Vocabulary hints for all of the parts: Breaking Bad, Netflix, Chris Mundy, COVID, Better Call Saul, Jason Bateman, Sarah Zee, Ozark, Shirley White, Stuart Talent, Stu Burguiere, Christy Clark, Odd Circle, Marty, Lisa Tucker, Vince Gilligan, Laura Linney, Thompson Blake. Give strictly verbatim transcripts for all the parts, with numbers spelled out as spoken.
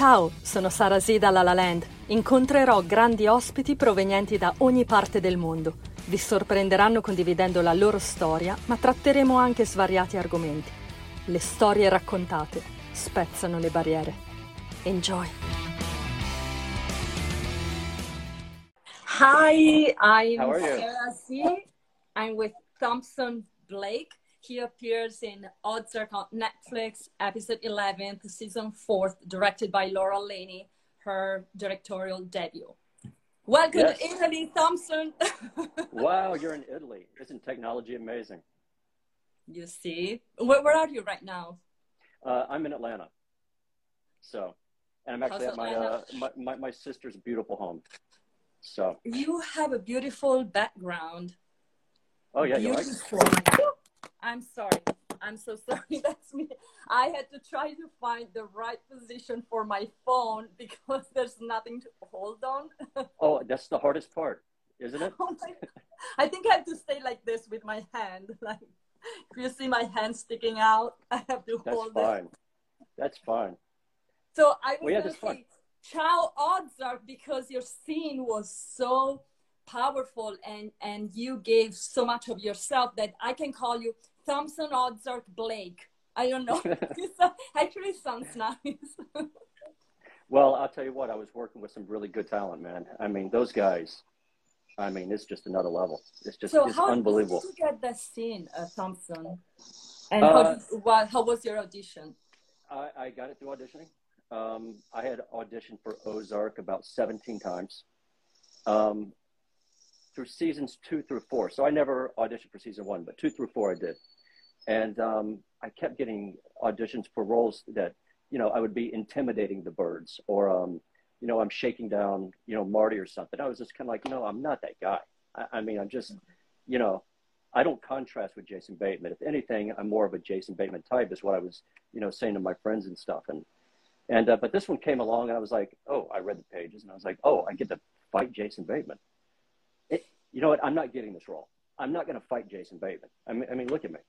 Ciao, sono Sarah Zee da La La Land. Incontrerò grandi ospiti provenienti da ogni parte del mondo. Vi sorprenderanno condividendo la loro storia, ma tratteremo anche svariati argomenti. Le storie raccontate spezzano le barriere. Enjoy! Hi, I'm How are you? Sarah Zee. I'm with Thompson Blake. He appears in Odd Circle, Netflix, episode eleventh, season fourth, directed by Laura Linney, her directorial debut. Welcome yes. to Italy, Thompson. Wow, you're in Italy. Isn't technology amazing? You see? Where, where are you right now? Uh, I'm in Atlanta. So, and I'm actually How's at my, uh, my, my my sister's beautiful home. So. You have a beautiful background. Oh, yeah. Beautiful. You like it? I'm sorry. I'm so sorry. That's me. I had to try to find the right position for my phone because there's nothing to hold on. Oh, that's the hardest part, isn't it? Oh my God. I think I have to stay like this with my hand. Like, if you see my hand sticking out, I have to that's hold fine. it. That's fine. So I was well, yeah, going to say, ciao, Ozark, because your scene was so powerful and and you gave so much of yourself that I can call you Thompson Ozark Blake. I don't know. Actually, sounds nice. Well, I'll tell you what, I was working with some really good talent, man. I mean, those guys, I mean, it's just another level. It's just so it's how unbelievable. Did you get that scene, uh, Thompson? And uh, how, did, what, how was your audition? I, I got it through auditioning. Um, I had auditioned for Ozark about seventeen times. Um, Through seasons two through four. So I never auditioned for season one, but two through four I did. And um, I kept getting auditions for roles that, you know, I would be intimidating the birds or, um, you know, I'm shaking down, you know, Marty or something. I was just kind of like, no, I'm not that guy. I, I mean, I'm just, you know, I don't contrast with Jason Bateman. If anything, I'm more of a Jason Bateman type is what I was, you know, saying to my friends and stuff. And, and uh, but this one came along and I was like, oh, I read the pages and I was like, oh, I get to fight Jason Bateman. It, you know what? I'm not getting this role. I'm not going to fight Jason Bateman. I mean, I mean, look at me.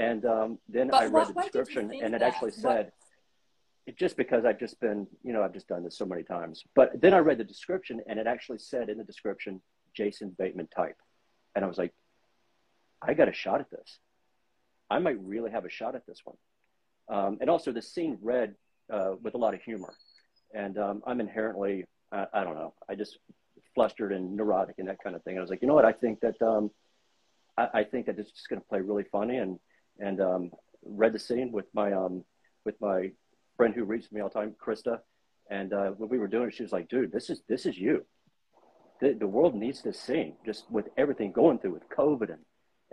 And um, then but I read what, the description and it that? actually said, what? it just because I've just been, you know, I've just done this so many times. But then I read the description and it actually said in the description, Jason Bateman type. And I was like, I got a shot at this. I might really have a shot at this one. Um, and also the scene read uh, with a lot of humor. And um, I'm inherently, uh, I don't know, I just... flustered and neurotic and that kind of thing. And I was like, you know what? I think that um, I, I think that it's just going to play really funny. And and um, read the scene with my um, with my friend who reads me all the time, Krista. And uh, when we were doing it, she was like, dude, this is this is you. The, the world needs this scene. Just with everything going through with COVID and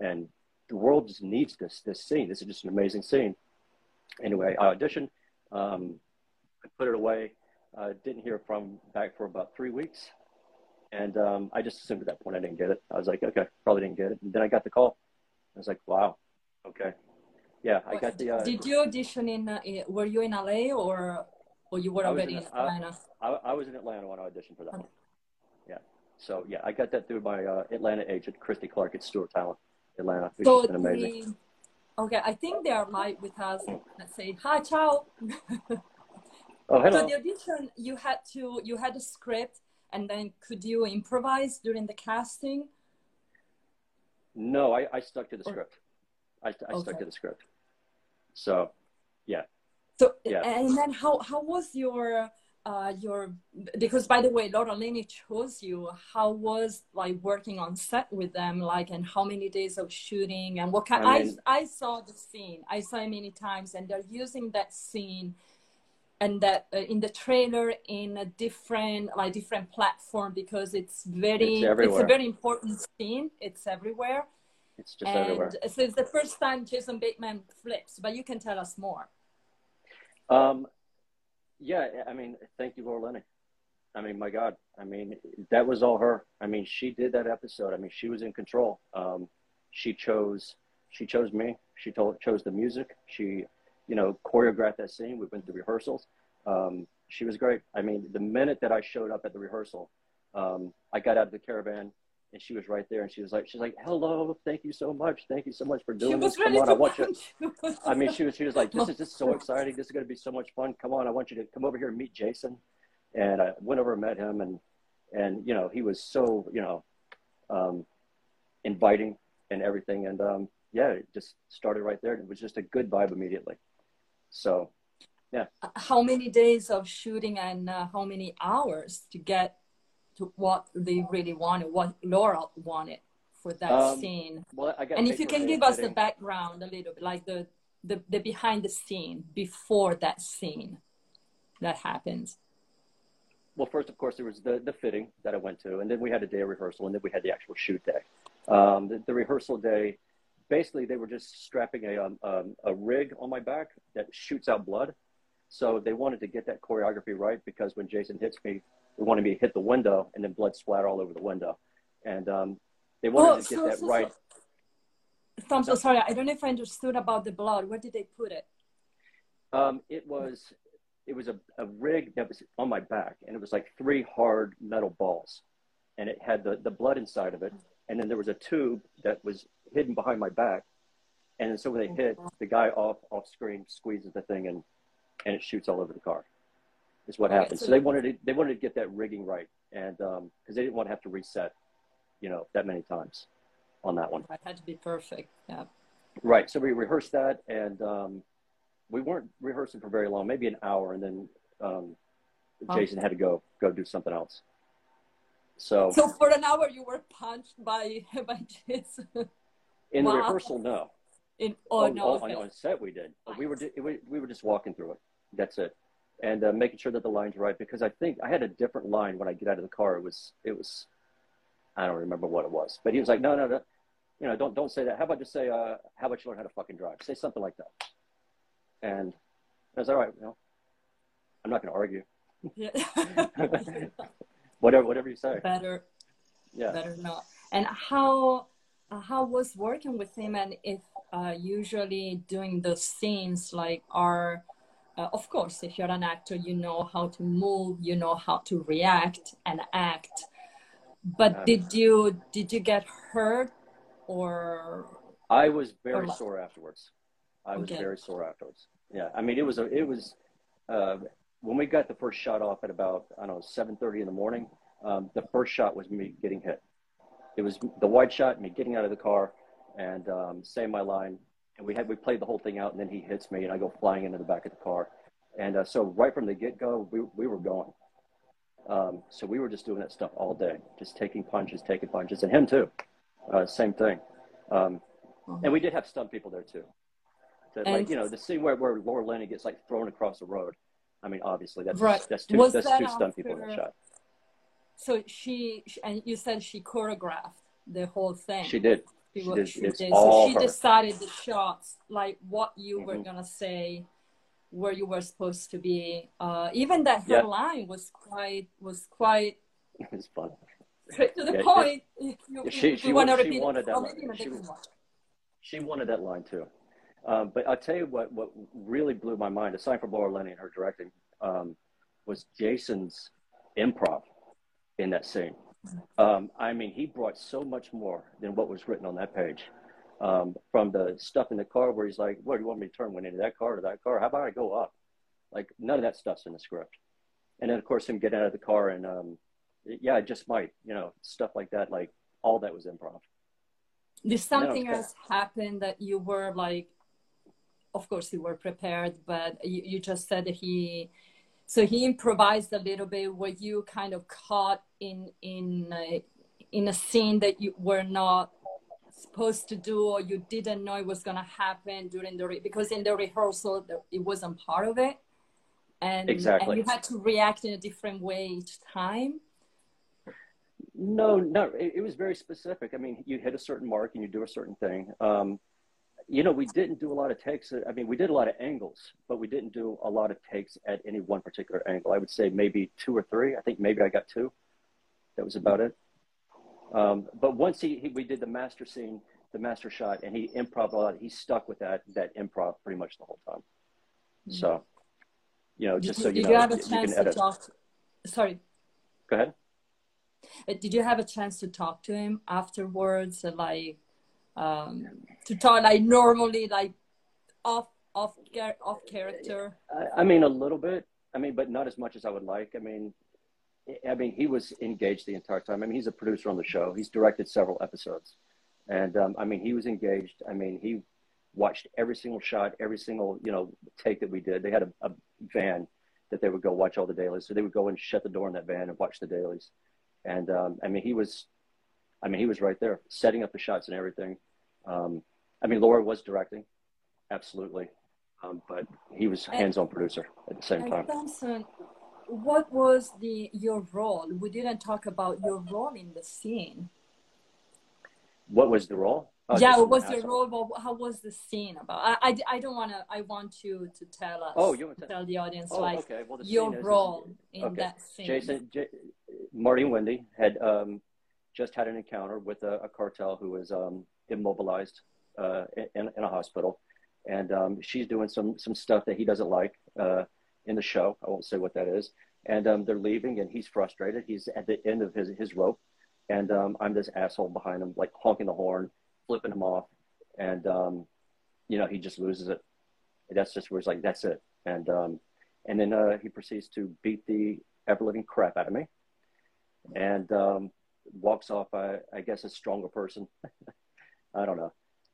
and the world just needs this this scene. This is just an amazing scene. Anyway, I auditioned. Um, I put it away. Uh, didn't hear from back for about three weeks. And um, I just assumed at that point I didn't get it. I was like, okay, probably didn't get it. And then I got the call. I was like, wow, okay, yeah, I well, got the. Uh, did you audition in? Uh, were you in L A or, or you were already in, in Atlanta? I, I was in Atlanta when I auditioned for that okay. one. Yeah, so yeah, I got that through my uh, Atlanta agent, Christy Clark at Stuart Talent, Atlanta. Which so has been amazing. The, okay, I think they are live with us. Let's say hi, ciao. Oh, hello. So the audition, you had to, you had a script. And then could you improvise during the casting? No, I, I stuck to the script. I, I okay. stuck to the script. So, yeah. So, yeah. And then how, how was your, uh, your, because by the way, Laura Linney chose you. How was like working on set with them? Like, and how many days of shooting and what kind, I, mean, I, I saw the scene. I saw it many times and they're using that scene and that uh, in the trailer in a different like different platform because it's very it's, it's a very important scene. It's everywhere. It's just and everywhere. So it's the first time Jason Bateman flips, but you can tell us more. Um, yeah, I mean, thank you, Laura Linney. I mean, my God, I mean, that was all her. I mean, she did that episode. I mean, she was in control. Um, she chose she chose me. She told chose the music. She you know, choreographed that scene. We went to rehearsals. Um, she was great. I mean, the minute that I showed up at the rehearsal, um, I got out of the caravan and she was right there, and she was like, she's like, hello, thank you so much, thank you so much for doing this. Come on, I want you. I mean, she was she was like, this is just so exciting. This is going to be so much fun. Come on, I want you to come over here and meet Jason. And I went over and met him, and and you know, he was so you know, um, inviting and everything, and um, yeah, it just started right there. It was just a good vibe immediately. So, yeah. How many days of shooting and uh, how many hours to get to what they really wanted, what Laura wanted for that um, scene? Well, I got and if you can give us the background a little bit, like the, the, the behind the scene before that scene that happens. Well, first, of course, there was the, the fitting that I went to, and then we had a day of rehearsal, and then we had the actual shoot day. Um, the, the rehearsal day, basically, they were just strapping a, um, um, a rig on my back that shoots out blood. So they wanted to get that choreography right, because when Jason hits me, they wanted me to hit the window and then blood splatter all over the window. And um, they wanted oh, to get so, that so, right. So. I'm so sorry. I don't know if I understood about the blood. Where did they put it? Um, it was it was a, a rig that was on my back, and it was like three hard metal balls. And it had the, the blood inside of it. And then there was a tube that was hidden behind my back. And then so when they hit, the guy off, off screen squeezes the thing and, and it shoots all over the car. Is what happened. Right, so, so they wanted to, they wanted to get that rigging right, and because um, they didn't want to have to reset, you know, that many times on that one. It had to be perfect. Yeah. Right. So we rehearsed that, and um, we weren't rehearsing for very long, maybe an hour, and then um, Jason oh. had to go go do something else. So. So for an hour, you were punched by by Jason. In wow. the rehearsal, no. In oh, oh no. On, okay. on set, we did. Nice. We were we, we were just walking through it. That's it. And uh, making sure that the line's right, because I think I had a different line when I get out of the car. It was, it was, I don't remember what it was, but he was like, no, no, no, you know, don't, don't say that. How about just say, uh, how about you learn how to fucking drive? Say something like that. And I was all right, you know, I'm not going to argue. Yeah. whatever, whatever you say. Better, yeah. Better not. And how, uh, how was working with him? And if uh, usually doing those scenes like are, Uh, of course, if you're an actor, you know how to move, you know how to react and act. But um, did you did you get hurt or? I was very sore afterwards. I was okay. very sore afterwards. Yeah, I mean, it was a, it was uh, when we got the first shot off at about I don't know seven thirty in the morning. Um, the first shot was me getting hit. It was the wide shot, me getting out of the car, and um, saying my line. And we had, we played the whole thing out, and then he hits me and I go flying into the back of the car. And uh, so right from the get go, we, we were going. Um, so we were just doing that stuff all day, just taking punches, taking punches, and him too. Uh, same thing. Um, and we did have stunt people there too. That, like, you know, the scene where, where Laura Linney gets like thrown across the road. I mean, obviously that's, right. that's two, that's that two stunt people in that shot. So she, and you said she choreographed the whole thing. She did. She did, she did. So she her. decided the shots, like what you mm-hmm. were gonna say, where you were supposed to be. Uh, even that her yeah. line was quite was quite. It was fun. To the yeah, point. Yeah. If you, she, if she, you want to repeat it, that line. She, she wanted that line too. Um, but I'll tell you what what really blew my mind, aside from Laura Linney and her directing, um, was Jason's improv in that scene. Um, I mean, he brought so much more than what was written on that page. Um, from the stuff in the car where he's like, "What do you want me to turn one into that car or that car? How about I go up?" Like, none of that stuff's in the script. And then, of course, him getting out of the car and, um, yeah, I just might, you know, stuff like that. Like, all that was improv. Did something else happen that you were like, of course, you were prepared, but you, you just said that he... So he improvised a little bit. Were you kind of caught in in uh, in a scene that you were not supposed to do, or you didn't know it was going to happen during the re because in the rehearsal it wasn't part of it, and, exactly. and you had to react in a different way each time? No, no, it, it was very specific. I mean, you hit a certain mark and you do a certain thing. Um, You know, we didn't do a lot of takes. I mean, we did a lot of angles, but we didn't do a lot of takes at any one particular angle. I would say maybe two or three. I think maybe I got two. That was about it. Um, but once he, he, we did the master scene, the master shot, and he improv a lot. He stuck with that that improv pretty much the whole time. So, you know, just did, so you did know, you, have a chance you can edit. To talk to, sorry. Go ahead. Did you have a chance to talk to him afterwards, like um, to talk like normally, like off off off character? I, I mean, a little bit. I mean, but not as much as I would like. I mean, I mean, he was engaged the entire time. I mean, he's a producer on the show. He's directed several episodes, and um, I mean, he was engaged. I mean, he watched every single shot, every single you know take that we did. They had a, a van that they would go watch all the dailies. So they would go and shut the door in that van and watch the dailies. And um, I mean, he was, I mean, he was right there setting up the shots and everything. Um, I mean, Laura was directing, absolutely, um, but he was hands-on producer at the same time. Thompson, what was the your role? We didn't talk about your role in the scene. What was the role? Oh, yeah, what was the role? But how was the scene about? I, I, I don't want to. I want you to tell us. Oh, you want to tell the audience oh, like okay. well, the your role is, in okay. that scene. Jason, J Marty and Wendy had um, just had an encounter with a, a cartel who was um, immobilized uh, in, in a hospital, and um, she's doing some some stuff that he doesn't like uh, in the show. I won't say what that is. And um, they're leaving, and he's frustrated. He's at the end of his his rope, and um, I'm this asshole behind him, like honking the horn, flipping him off, and um, you know, he just loses it. That's just where it's like, that's it. And um, and then uh, he proceeds to beat the ever-living crap out of me, and um, walks off. I, I guess a stronger person. I don't know.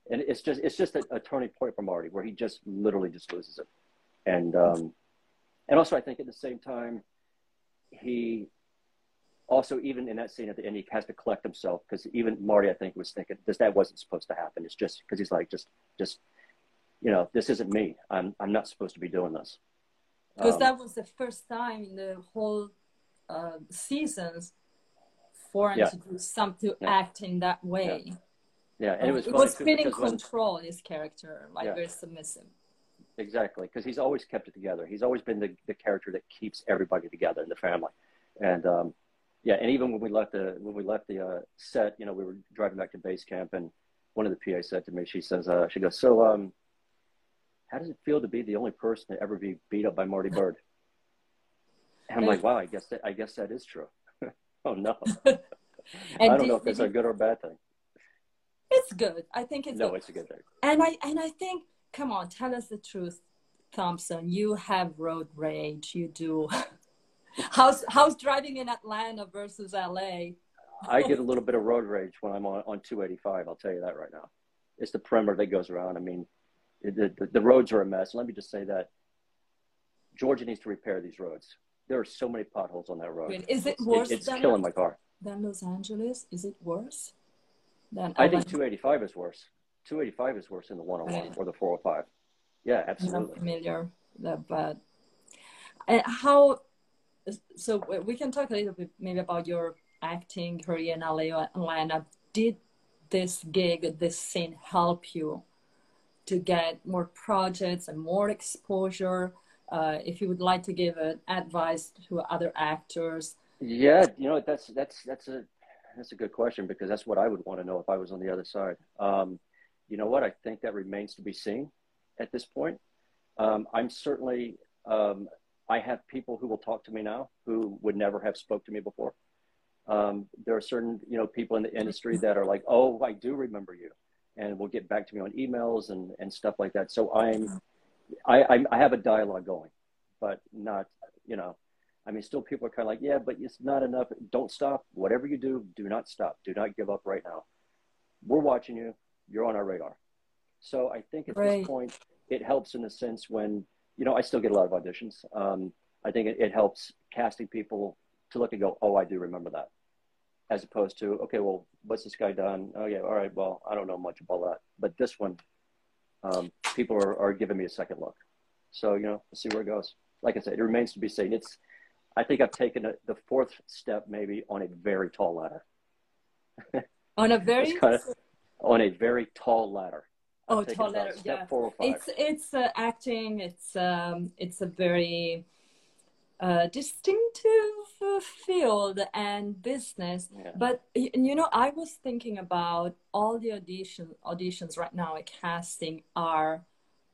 And it's just it's just a, a turning point for Marty where he just literally just loses it. And um, and also I think at the same time, he. Also, even in that scene at the end, he has to collect himself because even Marty, I think, was thinking this that wasn't supposed to happen. It's just because he's like, just, just, you know, this isn't me. I'm, I'm not supposed to be doing this. Because um, that was the first time in the whole uh, seasons for him yeah. to do something, to yeah. act in that way. Yeah, yeah. and um, it was. It was feeling control. When, his character, like yeah. very submissive. Exactly, because he's always kept it together. He's always been the the character that keeps everybody together in the family, and. Um, Yeah, and even when we left the when we left the uh, set, you know, we were driving back to base camp, and one of the P A said to me, she says, uh, she goes, so um, how does it feel to be the only person to ever be beat up by Marty Bird? And I'm like, wow, I guess that I guess that is true. Oh no, I don't know if that's a good or a bad thing. It's good. I think it's no, good. It's a good thing. And I and I think, come on, tell us the truth, Thompson. You have road rage. You do. How's, how's driving in Atlanta versus L A? I get a little bit of road rage when I'm on, on two eighty-five. I'll tell you that right now. It's the primer that goes around. I mean, the, the, the roads are a mess. Let me just say that Georgia needs to repair these roads. There are so many potholes on that road. Wait, is it worse? It, it's than killing my car. Than Los Angeles? Is it worse? Than I think two eighty-five is worse. two eighty-five is worse than the one oh one okay. or the four oh five. Yeah, absolutely. I'm not familiar that bad. And how... So we can talk a little bit maybe about your acting career in L A, Atlanta. Did this gig, this scene help you to get more projects and more exposure? Uh, if you would like to give uh, advice to other actors. Yeah, you know, that's, that's, that's, a, that's a good question because that's what I would want to know if I was on the other side. Um, you know what? I think that remains to be seen at this point. Um, I'm certainly... Um, I have people who will talk to me now who would never have spoke to me before. Um, there are certain, you know, people in the industry that are like, oh, I do remember you, and will get back to me on emails and, and stuff like that. So I'm, I, I'm, I have a dialogue going, but not, you know, I mean, still people are kind of like, yeah, but it's not enough. Don't stop. Whatever you do, do not stop. Do not give up right now. We're watching you. You're on our radar. So I think at right. this point, it helps in a sense when, you know, I still get a lot of auditions. Um, I think it, it helps casting people to look and go, oh, I do remember that. As opposed to, okay, well, what's this guy done? Oh, yeah, all right, well, I don't know much about that. But this one, um, people are, are giving me a second look. So, you know, let's see where it goes. Like I said, it remains to be seen. It's, I think I've taken a, the fourth step maybe on a very tall ladder. On a very? Kind of, on a very tall ladder. Oh, tall ladder, yeah. It's, it's uh, acting, it's, um, it's a very uh, distinctive uh, field and business. Yeah. But, you know, I was thinking about all the audition, auditions right now at casting are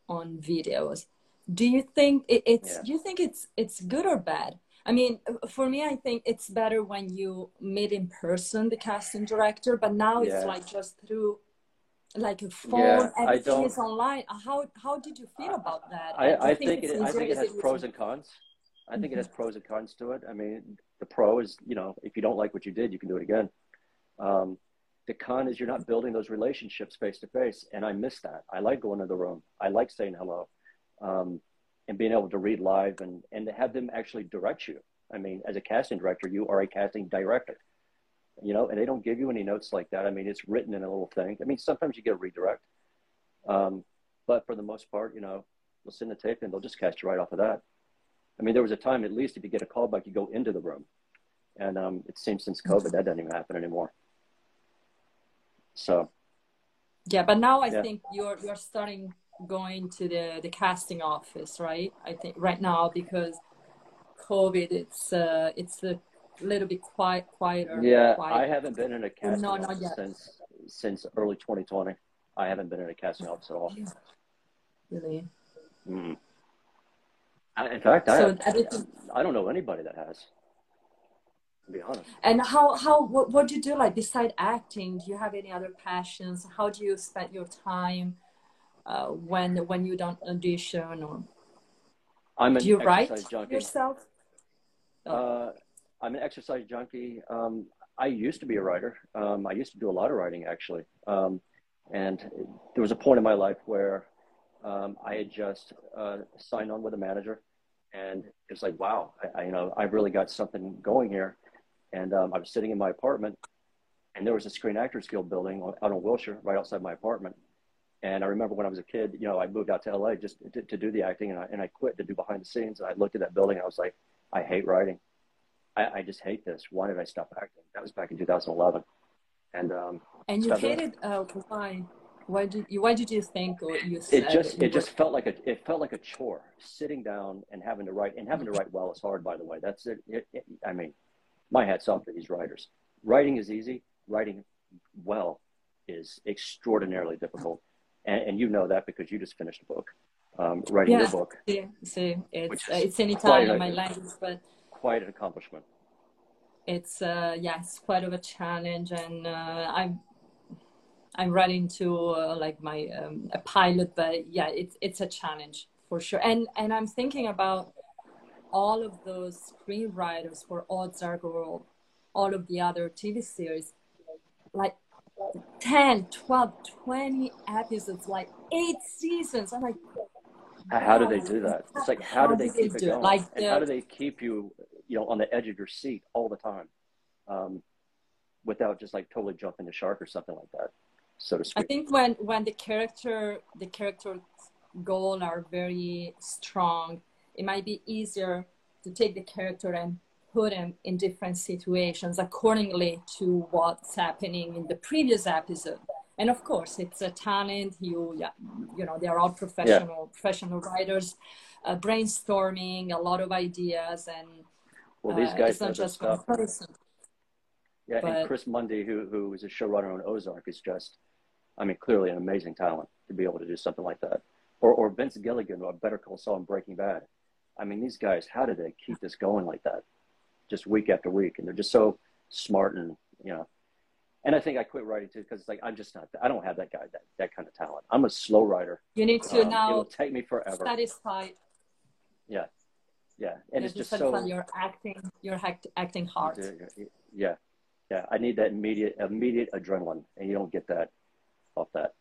on videos. Do you think it, it's, yeah. do you think it's, it's good or bad? I mean, for me, I think it's better when you meet in person the casting director, but now yes. it's like just through like a phone, yeah, everything is online. How how did you feel about that? I, I, I think, think it, I think it has pros and cons. I think mm-hmm. it has pros and cons to it. I mean, the pro is, you know, if you don't like what you did, you can do it again. Um, the con is you're not building those relationships face to face. And I miss that. I like going to the room. I like saying hello. Um, and being able to read live and, and to have them actually direct you. I mean, as a casting director, you are a casting director, you know, and they don't give you any notes like that. I mean, it's written in a little thing. I mean, sometimes you get a redirect, um, but for the most part, you know, they'll send the tape and they'll just cast you right off of that. I mean, there was a time, at least if you get a call back, you go into the room. And um, it seems since COVID, that doesn't even happen anymore. So. Yeah, but now I yeah. think you're, you're starting going to the the casting office, right? I think right now because COVID, it's uh it's a little bit quiet quieter. Yeah, quieter. I haven't been in a casting no, office since since early twenty twenty. I haven't been in a casting office at all. Really? Mm. I, in fact, I, so, I, I don't know anybody that has. To be honest. And how how what what do you do like beside acting? Do you have any other passions? How do you spend your time? Uh, when when you don't audition or I'm an do you write junkie. yourself? Oh. Uh, I'm an exercise junkie. Um, I used to be a writer. Um, I used to do a lot of writing actually. Um, and there was a point in my life where um, I had just uh, signed on with a manager, and it was like, wow, I, I, you know, I've really got something going here. And um, I was sitting in my apartment, and there was a Screen Actors Guild building out in Wilshire, right outside my apartment. And I remember when I was a kid, you know, I moved out to L A just to, to do the acting, and I, and I quit to do behind the scenes. And I looked at that building, and I was like, I hate writing. I, I just hate this. Why did I stop acting? That was back in two thousand eleven. And um, and you hated uh, why? Why did you? Why did you think or you? It just it just felt like a it felt like a chore sitting down and having to write and having to write well is hard. By the way, that's it. it, it I mean, my hat's off to these writers. Writing is easy. Writing well is extraordinarily difficult. And, and you know that because you just finished a book, um, writing yeah, your book. Yeah, see, it's, uh, it's an Italian in my language, but... Quite an accomplishment. It's, uh, yeah, it's quite of a challenge. And uh, I'm I'm running to uh, like my, um, a pilot, but yeah, it's it's a challenge for sure. And and I'm thinking about all of those screenwriters for Odd Circle or all of the other T V series, like, ten, twelve, twenty episodes, like eight seasons. I'm like, wow. How do they do that? It's like, how, how do they keep they it going? It? Like and the... How do they keep you, you know, on the edge of your seat all the time um, without just like totally jumping the shark or something like that, so to speak? I think when, when the character, the character goal are very strong, it might be easier to take the character and put him in different situations accordingly to what's happening in the previous episode. And of course, it's a talent. You, yeah, you know, they are all professional, yeah. professional writers, uh, brainstorming a lot of ideas, and well, these guys uh, it's not just one person. Yeah, but, and Chris Mundy, who who is a showrunner on Ozark, is just, I mean, clearly an amazing talent to be able to do something like that. Or or Vince Gilligan, or Better Call Saul and Breaking Bad. I mean, these guys, how do they keep this going like that? Just week after week, and they're just so smart, and you know. And I think I quit writing too because it's like I'm just not. I don't have that guy that that kind of talent. I'm a slow writer. You need to um, now. It'll take me forever. Satisfy. Yeah, yeah, and it's just so. You're acting. You're act, acting hard. Yeah, yeah. I need that immediate immediate adrenaline, and you don't get that off that.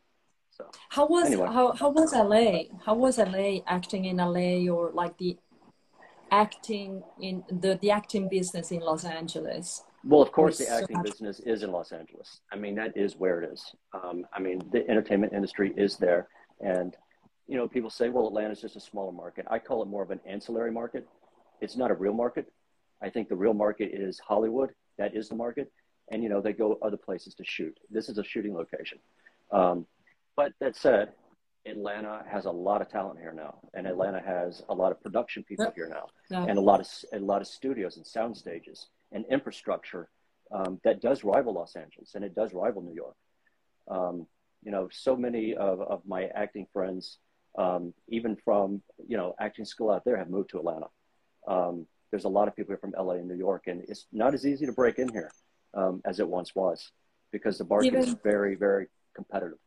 So how was anyway. how how was L A? How was L A acting in L A or like the. acting in the the acting business in Los Angeles? Well, of course the acting business is in Los Angeles. I mean, that is where it is. um I mean, the entertainment industry is there, and you know, people say, well, Atlanta's just a smaller market. I call it more of an ancillary market. It's not a real market. I think the real market is Hollywood. That is the market, and you know, they go other places to shoot. This is a shooting location. Um but that said, Atlanta has a lot of talent here now, and Atlanta has a lot of production people here now, yeah. and a lot of a lot of studios and sound stages and infrastructure um, that does rival Los Angeles, and it does rival New York. Um, you know, so many of, of my acting friends, um, even from, you know, acting school out there, have moved to Atlanta. Um, there's a lot of people from L A and New York, and it's not as easy to break in here um, as it once was, because the market Even, is very, very competitive.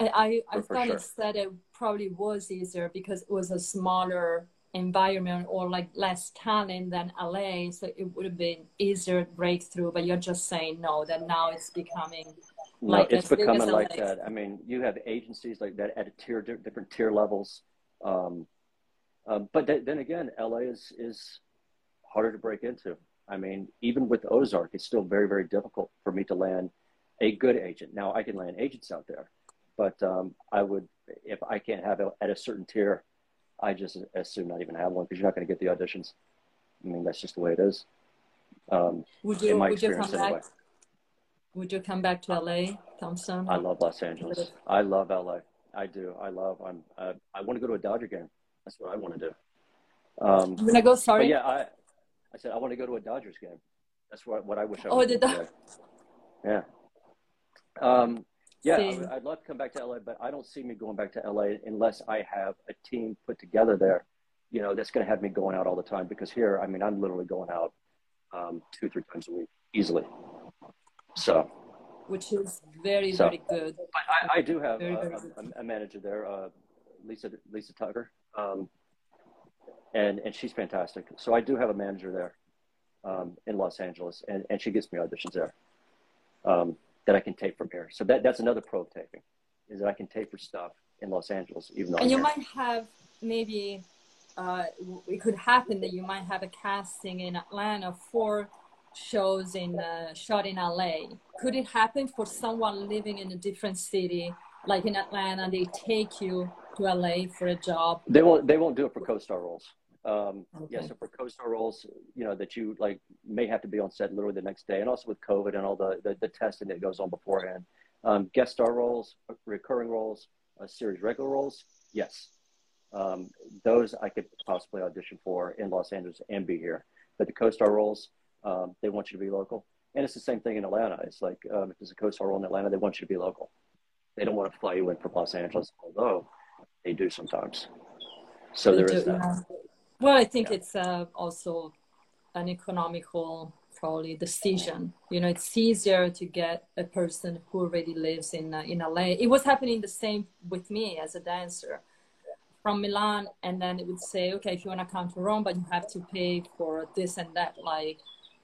I, I thought sure. it said it probably was easier because it was a smaller environment or like less talent than L A, so it would have been easier to break through, but you're just saying no, that now it's becoming no, like it's becoming like L A. That. I mean, you have agencies like that at a tier, different tier levels. Um, um, but th then again, L A is, is harder to break into. I mean, even with Ozark, it's still very, very difficult for me to land a good agent. Now I can land agents out there, but um, I would, if I can't have it at a certain tier, I just assume not even have one, because you're not going to get the auditions. I mean, that's just the way it is. Um, would you, in my would experience you come anyway. Back, would you come back to L A, Thompson? I love Los Angeles. I love L A. I do. I love, I'm, uh, I want to go to a Dodger game. That's what I want to do. Um, I'm going to go, sorry. Yeah, I, I said, I want to go to a Dodgers game. That's what, what I wish I would do. Oh, the Yeah. Um, yeah, I, I'd love to come back to L A, but I don't see me going back to L A unless I have a team put together there, you know, that's going to have me going out all the time. Because here, I mean, I'm literally going out um, two, three times a week easily. So. Which is very, so, very good. But I, I do have very, a, very a, a manager there, uh, Lisa Lisa Tucker, um, and, and she's fantastic. So I do have a manager there um, in Los Angeles, and, and she gets me auditions there um, that I can tape from here. So that, that's another pro of taping, is that I can tape for stuff in Los Angeles. even though And I'm you here. might have maybe, uh, it could happen that you might have a casting in Atlanta for shows in uh, shot in L A. Could it happen for someone living in a different city, like in Atlanta? They take you to L A for a job. They won't. They won't do it for co-star roles. Um, okay. Yes, yeah, so for co-star roles, you know, that you like may have to be on set literally the next day, and also with COVID and all the the, the testing that goes on beforehand. Um, guest star roles, recurring roles, uh, series regular roles. Yes, um, those I could possibly audition for in Los Angeles and be here. But the co-star roles. Um, they want you to be local. And it's the same thing in Atlanta. It's like, um, if there's a co-star role in Atlanta, they want you to be local. They don't want to fly you in from Los Angeles, although they do sometimes. So they there do, is that. Yeah. Well, I think yeah. it's uh, also an economical, probably, decision. You know, it's easier to get a person who already lives in, uh, in L A. It was happening the same with me as a dancer. From Milan, and then it would say, okay, if you want to come to Rome, but you have to pay for this and that, like,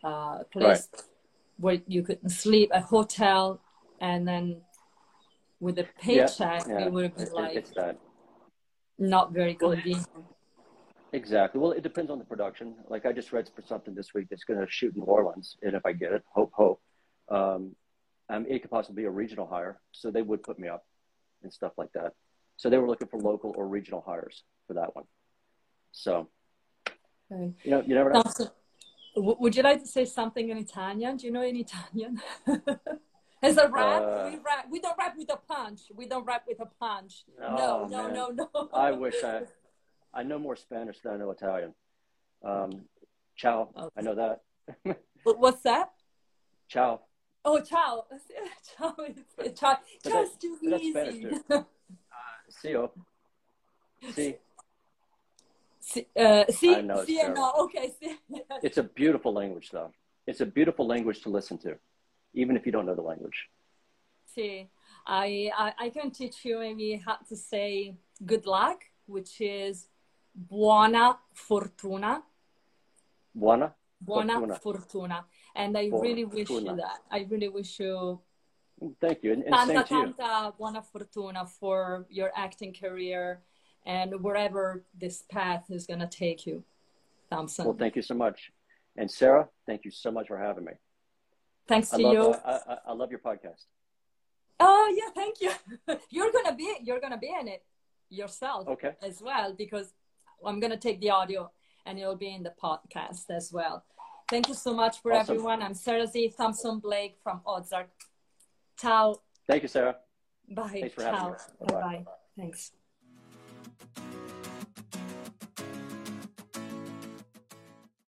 Uh, a place right. where you couldn't sleep, a hotel, and then with a paycheck, yeah, yeah. it would have been it, like it, not very convenient. Well, exactly. Well, it depends on the production. Like I just read for something this week that's going to shoot in New Orleans, and if I get it, hope, hope, um, um, it could possibly be a regional hire, so they would put me up and stuff like that. So they were looking for local or regional hires for that one. So, okay. you know, you never know. Also, would you like to say something in Italian? Do you know any Italian? As a rap, uh, we rap. We don't rap with a punch. We don't rap with a punch. No, no, no, no, no. I wish I, I know more Spanish than I know Italian. Um, ciao. Okay. I know that. What's that? Ciao. Oh, ciao. Ciao. It's ciao. Just too easy. That's Spanish, too. Uh, see See. See, uh, see, know, see so. no, okay. See. It's a beautiful language, though. It's a beautiful language to listen to, even if you don't know the language. See, I, I, I can teach you maybe how to say good luck, which is buona fortuna. Buona? Buona fortuna. fortuna. And I buona really wish fortuna. you that. I really wish you... Thank you. And, and tanta, tanta you. buona fortuna for your acting career. And wherever this path is going to take you, Thompson. Well, thank you so much. And Sarah, thank you so much for having me. Thanks to I love, you. I, I, I love your podcast. Oh, yeah, thank you. You're going to be, you're going to be in it yourself okay. as well, because I'm going to take the audio and it'll be in the podcast as well. Thank you so much for awesome. everyone. I'm Sarah Zee, Thompson Blake from Ozark. Ciao. Thank you, Sarah. Bye. Thanks for Ciao. having me. Bye-bye. Thanks.